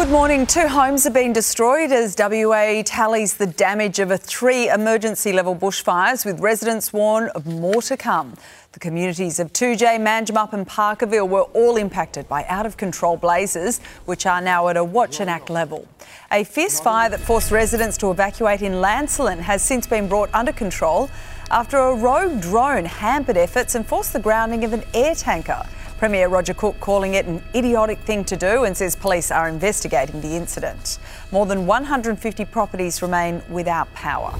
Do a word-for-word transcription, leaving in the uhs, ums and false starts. Good morning. Two homes have been destroyed as W A tallies the damage of a three emergency level bushfires, with residents warned of more to come. The communities of two J, Manjimup and Parkerville were all impacted by out-of-control blazes, which are now at a watch and act level. A fierce fire that forced residents to evacuate in Lancelin has since been brought under control after a rogue drone hampered efforts and forced the grounding of an air tanker. Premier Roger Cook calling it an idiotic thing to do and says police are investigating the incident. More than one hundred fifty properties remain without power.